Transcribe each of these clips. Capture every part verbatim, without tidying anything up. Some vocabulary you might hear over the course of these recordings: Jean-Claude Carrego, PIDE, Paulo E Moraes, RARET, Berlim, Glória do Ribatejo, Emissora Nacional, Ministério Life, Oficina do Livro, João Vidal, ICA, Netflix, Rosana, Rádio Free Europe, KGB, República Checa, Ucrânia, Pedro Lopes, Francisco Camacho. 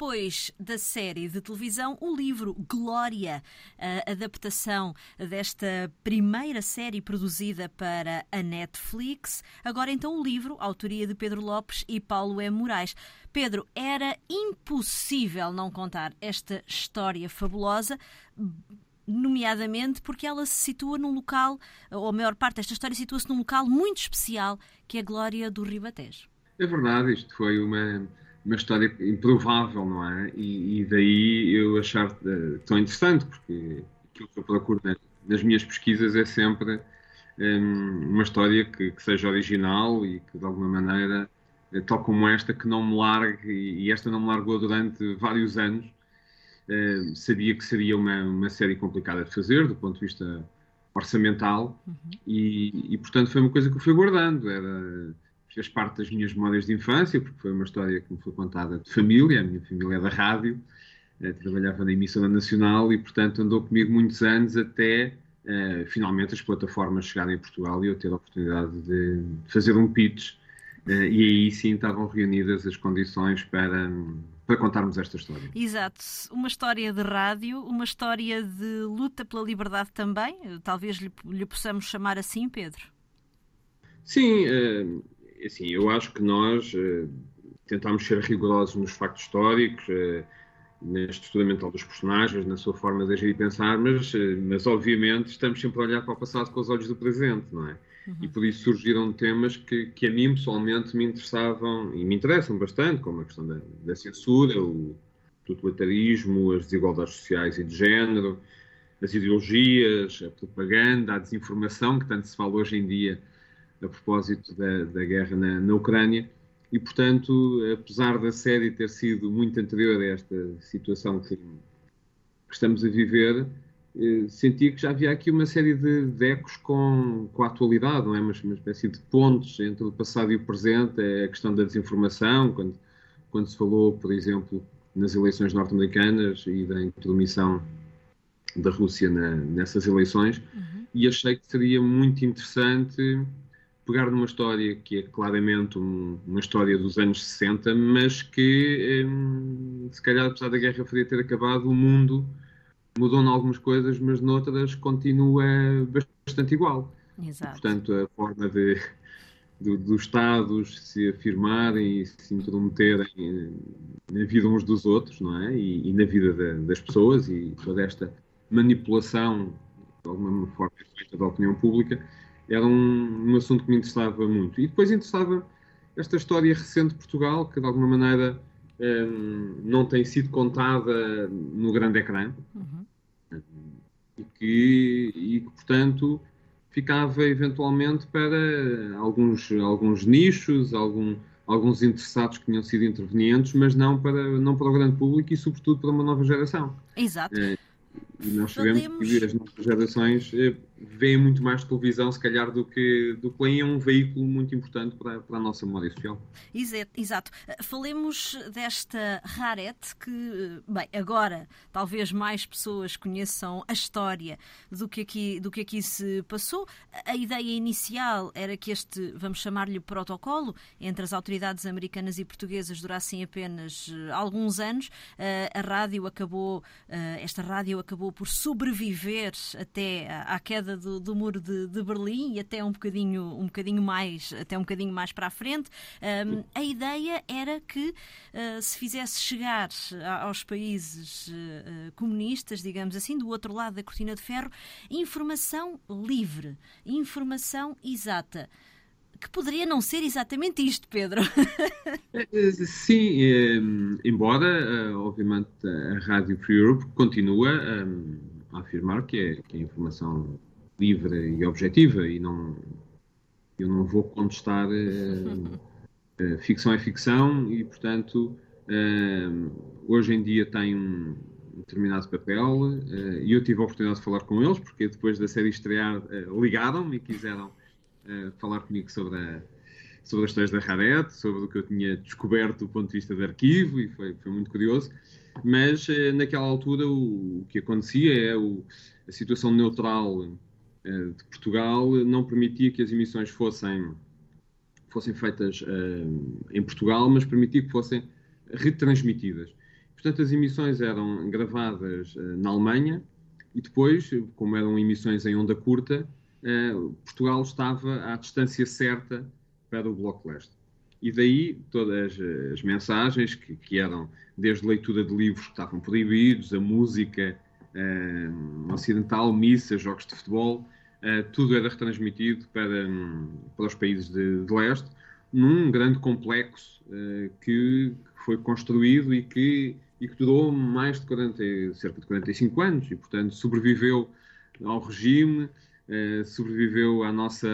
Depois da série de televisão, o livro Glória, a adaptação desta primeira série produzida para a Netflix. Agora então o livro, autoria de Pedro Lopes e Paulo E Moraes. Pedro, era impossível não contar esta história fabulosa, nomeadamente porque ela se situa num local, ou a maior parte desta história situa-se num local muito especial, que é a Glória do Ribatejo. É verdade, isto foi uma, uma história improvável, não é? E, e daí eu achar uh, tão interessante, porque aquilo que eu procuro nas, nas minhas pesquisas é sempre um, uma história que, que seja original e que, de alguma maneira, tal como esta, que não me largue, e esta não me largou durante vários anos. Uh, sabia que seria uma, uma série complicada de fazer, do ponto de vista orçamental, uhum. e, e, portanto, foi uma coisa que eu fui guardando. Era, fez parte das minhas memórias de infância, porque foi uma história que me foi contada de família. A minha família é da rádio, uh, trabalhava na Emissora Nacional e, portanto, andou comigo muitos anos até, uh, finalmente, as plataformas chegarem a Portugal e eu ter a oportunidade de, de fazer um pitch. Uh, e aí, sim, estavam reunidas as condições para... para contarmos esta história. Exato. Uma história de rádio, uma história de luta pela liberdade também, talvez lhe, lhe possamos chamar assim, Pedro? Sim, assim, eu acho que nós tentámos ser rigorosos nos factos históricos, na estrutura mental dos personagens, na sua forma de agir e pensar, mas, mas obviamente estamos sempre a olhar para o passado com os olhos do presente, não é? Uhum. E por isso surgiram temas que, que a mim pessoalmente me interessavam e me interessam bastante, como a questão da, da censura, o totalitarismo, as desigualdades sociais e de género, as ideologias, a propaganda, a desinformação, que tanto se fala hoje em dia a propósito da, da guerra na, na Ucrânia. E, portanto, apesar da série ter sido muito anterior a esta situação que, que estamos a viver, eh, senti que já havia aqui uma série de, de ecos com, com a atualidade, não é? Uma, uma espécie de pontos entre o passado e o presente. A questão da desinformação, quando, quando se falou, por exemplo, nas eleições norte-americanas e da intromissão da Rússia na, nessas eleições, uhum. E achei que seria muito interessante pegar numa história que é claramente um, uma história dos anos sessenta, mas que, eh, se calhar, apesar da Guerra Fria ter acabado, o mundo mudou em algumas coisas, mas noutras continua bastante igual. Exato. Portanto, a forma de, de, dos Estados se afirmarem e se intrometerem na vida uns dos outros, não é? E, e na vida de, das pessoas, e toda esta manipulação, de alguma forma, da opinião pública, era um, um assunto que me interessava muito. E depois interessava esta história recente de Portugal, que de alguma maneira um, não tem sido contada no grande ecrã, uhum. e, que, e que, portanto, ficava eventualmente para alguns, alguns nichos, algum, alguns interessados que tinham sido intervenientes, mas não para, não para o grande público e, sobretudo, para uma nova geração. Exato. É, E nós sabemos que as novas gerações veem muito mais televisão, se calhar, do que do que leem. É um veículo muito importante para, para a nossa memória social. Exato. Falemos desta Raret, que, bem, agora talvez mais pessoas conheçam a história do que aqui, do que aqui se passou. A ideia inicial era que este, vamos chamar-lhe protocolo, entre as autoridades americanas e portuguesas durassem apenas alguns anos. A rádio acabou, esta rádio acabou por sobreviver até à queda do, do muro de, de Berlim e até um bocadinho, um bocadinho mais, até um bocadinho mais para a frente. Um, a ideia era que uh, se fizesse chegar aos países uh, comunistas, digamos assim, do outro lado da cortina de ferro, informação livre, informação exata, que poderia não ser exatamente isto, Pedro. Sim, embora, obviamente, a Rádio Free Europe continua a afirmar que é, que é informação livre e objetiva, e não, eu não vou contestar é, é, ficção é ficção, e, portanto, é, hoje em dia tem um determinado papel, é, e eu tive a oportunidade de falar com eles, porque depois da série estrear, é, ligaram-me e quiseram Uh, falar comigo sobre, a, sobre as histórias da Raret, sobre o que eu tinha descoberto do ponto de vista de arquivo, e foi, foi muito curioso. Mas uh, naquela altura o, o que acontecia é o, a situação neutral uh, de Portugal não permitia que as emissões fossem, fossem feitas uh, em Portugal, mas permitia que fossem retransmitidas. Portanto, as emissões eram gravadas uh, na Alemanha e depois, como eram emissões em onda curta, uh, Portugal estava à distância certa para o Bloco Leste. E daí todas as mensagens que, que eram, desde leitura de livros que estavam proibidos, a música uh, ocidental, missas, jogos de futebol, uh, tudo era retransmitido para, para os países de, de leste, num grande complexo uh, que foi construído e que, e que durou mais de quarenta, cerca de quarenta e cinco anos e, portanto, sobreviveu ao regime, uh, sobreviveu à nossa...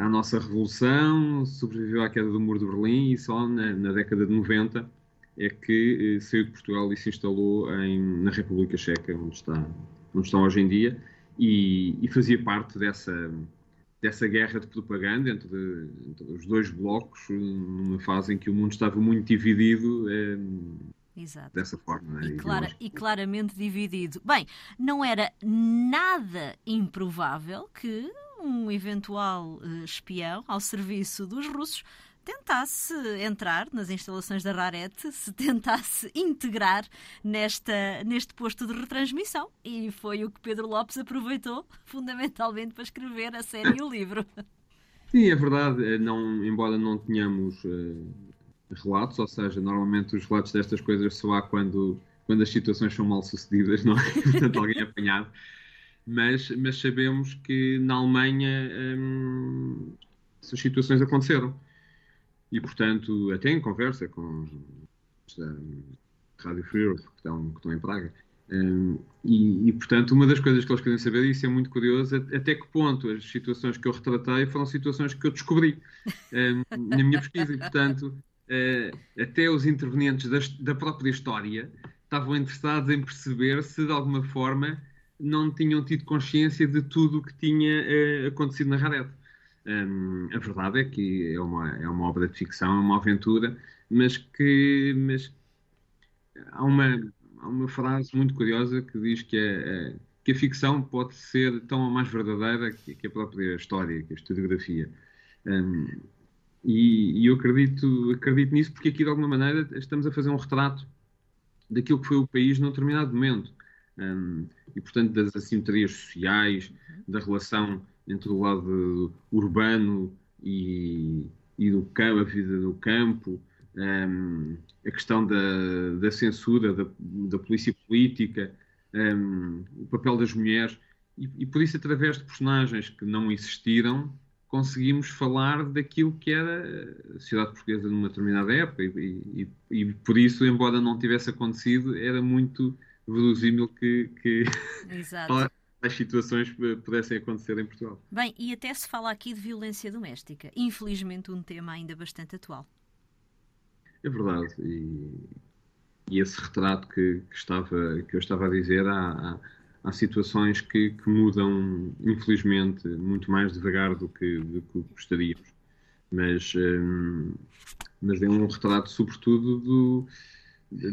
à nossa revolução, sobreviveu à queda do muro de Berlim e só na, na década de noventa é que eh, saiu de Portugal e se instalou em, na República Checa, onde está, onde está hoje em dia, e, e fazia parte dessa, dessa guerra de propaganda entre, entre os dois blocos, numa fase em que o mundo estava muito dividido. Eh, Exato. Dessa forma, né? e, clara, e claramente dividido. Bem, não era nada improvável que um eventual uh, espião ao serviço dos russos tentasse entrar nas instalações da RARET, se tentasse integrar nesta, neste posto de retransmissão. E foi o que Pedro Lopes aproveitou, fundamentalmente, para escrever a série e o livro. Sim, é verdade. Não, embora não tenhamos uh, relatos, ou seja, normalmente os relatos destas coisas só há quando, quando as situações são mal sucedidas, não é? Portanto, alguém é apanhado. Mas, mas sabemos que na Alemanha hum, essas situações aconteceram. E, portanto, até em conversa com a Rádio Free Europe, que estão, que estão em Praga. Hum, e, e, portanto, uma das coisas que eles querem saber, e isso é muito curioso, até que ponto as situações que eu retratei foram situações que eu descobri hum, na minha pesquisa. E, portanto, hum, até os intervenientes da, da própria história estavam interessados em perceber se, de alguma forma, não tinham tido consciência de tudo o que tinha eh, acontecido na RARET. Um, a verdade é que é uma, é uma obra de ficção, é uma aventura, mas que mas há, uma, há uma frase muito curiosa que diz que a, a, que a ficção pode ser tão ou mais verdadeira que, que a própria história, que a historiografia. Um, e, e eu acredito, acredito nisso porque aqui, de alguma maneira, estamos a fazer um retrato daquilo que foi o país num determinado momento. Um, e, portanto, das assimetrias sociais, da relação entre o lado urbano e, e do campo, a vida do campo, um, a questão da, da censura, da, da polícia política, um, o papel das mulheres. E, e, por isso, através de personagens que não existiram, conseguimos falar daquilo que era a sociedade portuguesa numa determinada época. E, e, e por isso, embora não tivesse acontecido, era muito verosímil que, que as situações pudessem acontecer em Portugal. Bem, e até se fala aqui de violência doméstica. Infelizmente um tema ainda bastante atual. É verdade. E, e esse retrato que, que, estava, que eu estava a dizer, há, há, há situações que, que mudam, infelizmente, muito mais devagar do que, do que gostaríamos. Mas, hum, mas é um retrato, sobretudo, do...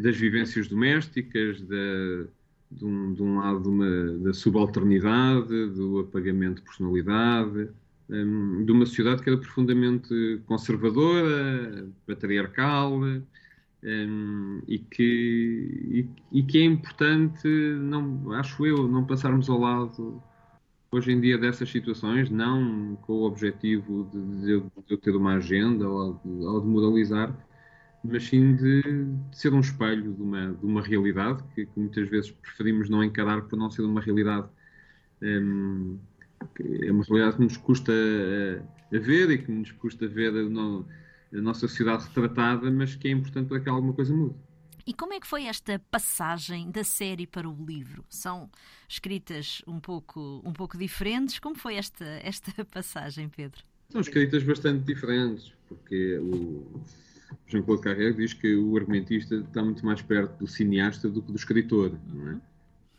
das vivências domésticas, da, de, um, de um lado uma, da subalternidade, do apagamento de personalidade, um, de uma sociedade que era profundamente conservadora, patriarcal, um, e, que, e, e que é importante, não, acho eu, não passarmos ao lado hoje em dia dessas situações, não com o objetivo de, de, de ter uma agenda ou de, ou de moralizar, mas sim de, de ser um espelho de uma, de uma realidade que, que muitas vezes preferimos não encarar por não ser uma realidade um, que é uma realidade que nos custa a, a ver e que nos custa ver a, no, a nossa sociedade retratada, mas que é importante para que alguma coisa mude. E como é que foi esta passagem da série para o livro? São escritas um pouco, um pouco diferentes. Como foi esta, esta passagem, Pedro? São escritas bastante diferentes, porque o Jean-Claude Carrego diz que o argumentista está muito mais perto do cineasta do que do escritor, não é?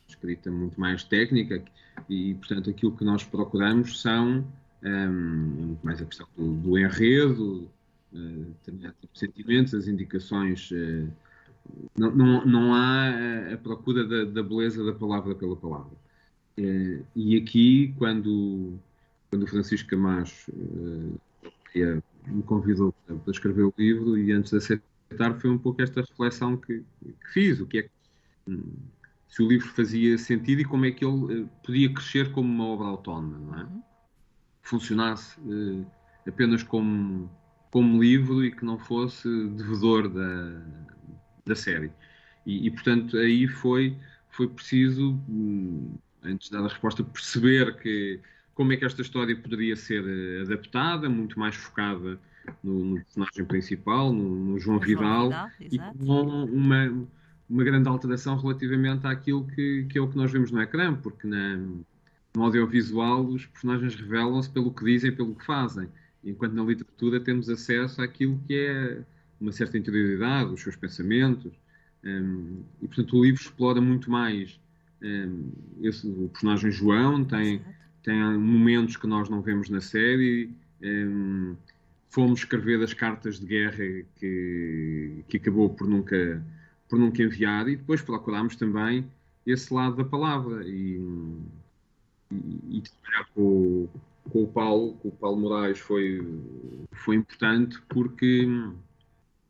Escrita muito mais técnica e, portanto, aquilo que nós procuramos são um, mais a questão do, do enredo, uh, também há tipo de sentimentos, as indicações. Uh, não, não, não há a procura da, da beleza da palavra pela palavra. Uh, e aqui, quando, quando o Francisco Camacho uh, é, me convidou para escrever o livro e antes da série tentar foi um pouco esta reflexão que, que fiz, o que é que, se o livro fazia sentido e como é que ele podia crescer como uma obra autónoma, não é? Funcionasse eh, apenas como, como livro e que não fosse devedor da, da série. E, e, portanto, aí foi, foi preciso, antes de dar a resposta, perceber que, como é que esta história poderia ser adaptada, muito mais focada no, no personagem principal, no, no João Vidal, Vidal e com uma, uma grande alteração relativamente àquilo que, que é o que nós vemos no ecrã, porque na, no audiovisual os personagens revelam-se pelo que dizem, pelo que fazem, enquanto na literatura temos acesso àquilo que é uma certa interioridade, os seus pensamentos. Um, e, portanto, o livro explora muito mais um, esse, o personagem João, tem, tem momentos que nós não vemos na série, um, fomos escrever as cartas de guerra que, que acabou por nunca, por nunca enviar, e depois procurámos também esse lado da palavra e, e, e trabalhar com, com o Paulo, com o Paulo Moraes foi, foi importante porque,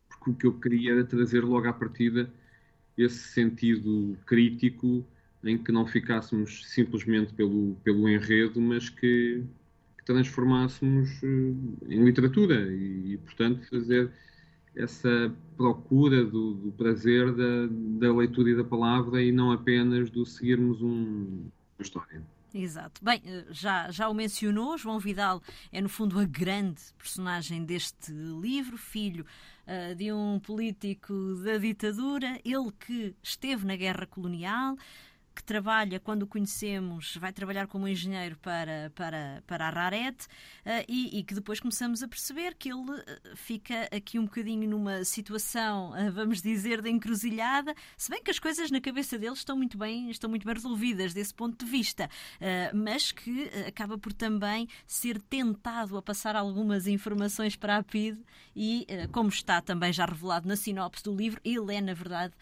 porque o que eu queria era trazer logo à partida esse sentido crítico em que não ficássemos simplesmente pelo, pelo enredo, mas que, que transformássemos em literatura e, e, portanto, fazer essa procura do, do prazer da, da leitura e da palavra e não apenas do seguirmos um, uma história. Exato. Bem, já, já o mencionou, João Vidal é no fundo a grande personagem deste livro, filho uh, de um político da ditadura, ele que esteve na guerra colonial, que trabalha, quando o conhecemos, vai trabalhar como engenheiro para, para, para a RARET uh, e, e que depois começamos a perceber que ele uh, fica aqui um bocadinho numa situação, uh, vamos dizer, de encruzilhada, se bem que as coisas na cabeça dele estão muito bem, estão muito bem resolvidas desse ponto de vista, uh, mas que uh, acaba por também ser tentado a passar algumas informações para a PIDE e, uh, como está também já revelado na sinopse do livro, ele é, na verdade,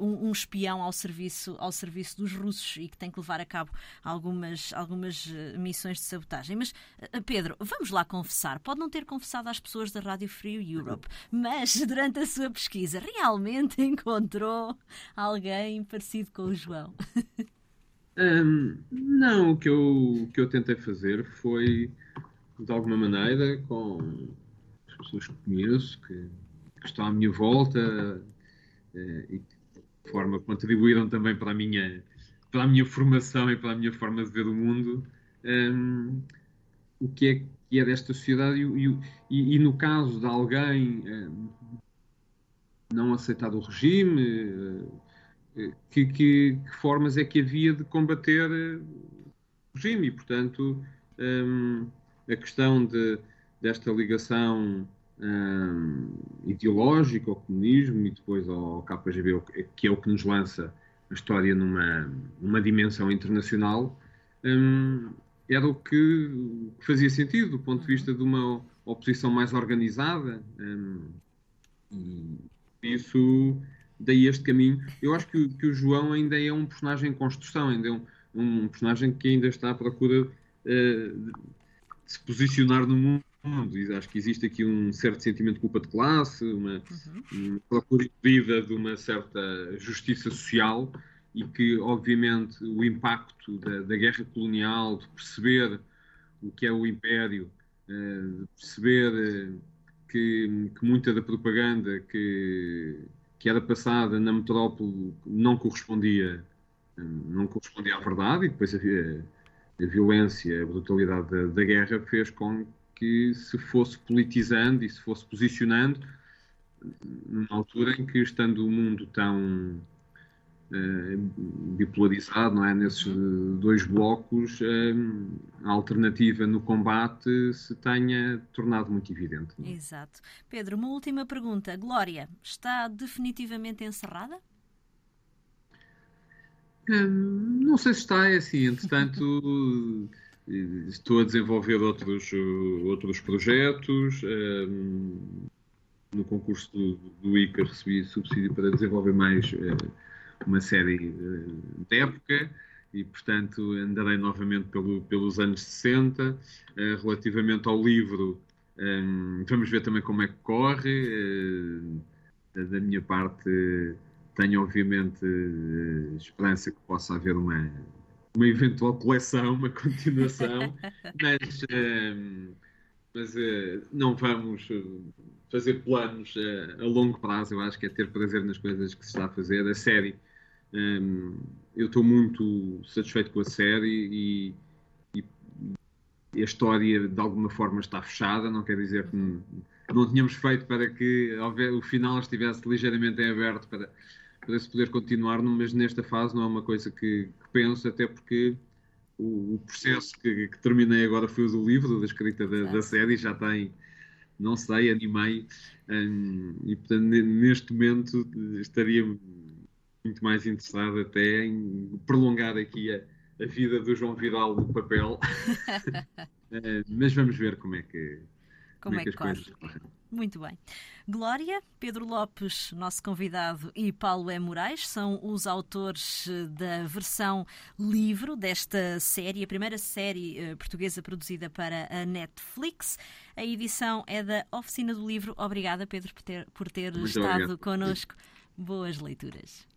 uh, um, um espião ao serviço, ao serviço dos russos e que tem que levar a cabo algumas, algumas uh, missões de sabotagem. Mas, uh, Pedro, vamos lá confessar. Pode não ter confessado às pessoas da Rádio Free Europe, mas durante a sua pesquisa realmente encontrou alguém parecido com o João? um, não, o que, eu, o que eu tentei fazer foi, de alguma maneira, com as pessoas que conheço, que, que estão à minha volta uh, e que de forma contribuíram também para a minha para a minha formação e para a minha forma de ver o mundo, um, o que é que é desta sociedade e, e, e no caso de alguém um, não aceitar o regime, uh, que, que, que formas é que havia de combater uh, o regime e, portanto, um, a questão de, desta ligação um, ideológica ao comunismo e depois ao K G B, que é o que nos lança a história numa, numa dimensão internacional, hum, era o que, que fazia sentido do ponto de vista de uma oposição mais organizada. Hum, e isso, daí este caminho. Eu acho que, que o João ainda é um personagem em construção, ainda é um, um personagem que ainda está à procura uh, de se posicionar no mundo. Acho que existe aqui um certo sentimento de culpa de classe, uma, uhum. uma procura de vida de uma certa justiça social e que, obviamente, o impacto da, da guerra colonial, de perceber o que é o império, de perceber que, que muita da propaganda que, que era passada na metrópole não correspondia, não correspondia à verdade e depois a, a violência, a brutalidade da, da guerra fez com que se fosse politizando e se fosse posicionando numa altura em que, estando o mundo tão uh, bipolarizado, não é? Nesses dois blocos, um, a alternativa no combate se tenha tornado muito evidente. Não é? Exato. Pedro, uma última pergunta. Glória, está definitivamente encerrada? Um, não sei se está, é assim, entretanto... Estou a desenvolver outros, outros projetos. Um, no concurso do, do I C A recebi subsídio para desenvolver mais uh, uma série uh, de época e, portanto, andarei novamente pelo, pelos anos sessenta. Uh, relativamente ao livro, um, vamos ver também como é que corre. Uh, da minha parte, tenho obviamente esperança que possa haver uma, uma eventual coleção, uma continuação, mas, uh, mas uh, não vamos fazer planos uh, a longo prazo. Eu acho que é ter prazer nas coisas que se está a fazer. A série, um, eu estou muito satisfeito com a série e, e a história de alguma forma está fechada, não quer dizer que não, não tínhamos feito para que o final estivesse ligeiramente em aberto para, para se poder continuar, mas nesta fase não é uma coisa que, que penso, até porque o, o processo que, que terminei agora foi o do livro, da escrita da, da série, já tem, não sei, animei, hum, e portanto neste momento estaria muito mais interessado até em prolongar aqui a, a vida do João Vidal no papel, mas vamos ver como é que... Como, Como é que corre? Muito bem. Glória, Pedro Lopes, nosso convidado, e Paulo E Moraes são os autores da versão livro desta série, a primeira série portuguesa produzida para a Netflix. A edição é da Oficina do Livro. Obrigada, Pedro, por ter, por ter estado obrigado. Connosco. Boas leituras.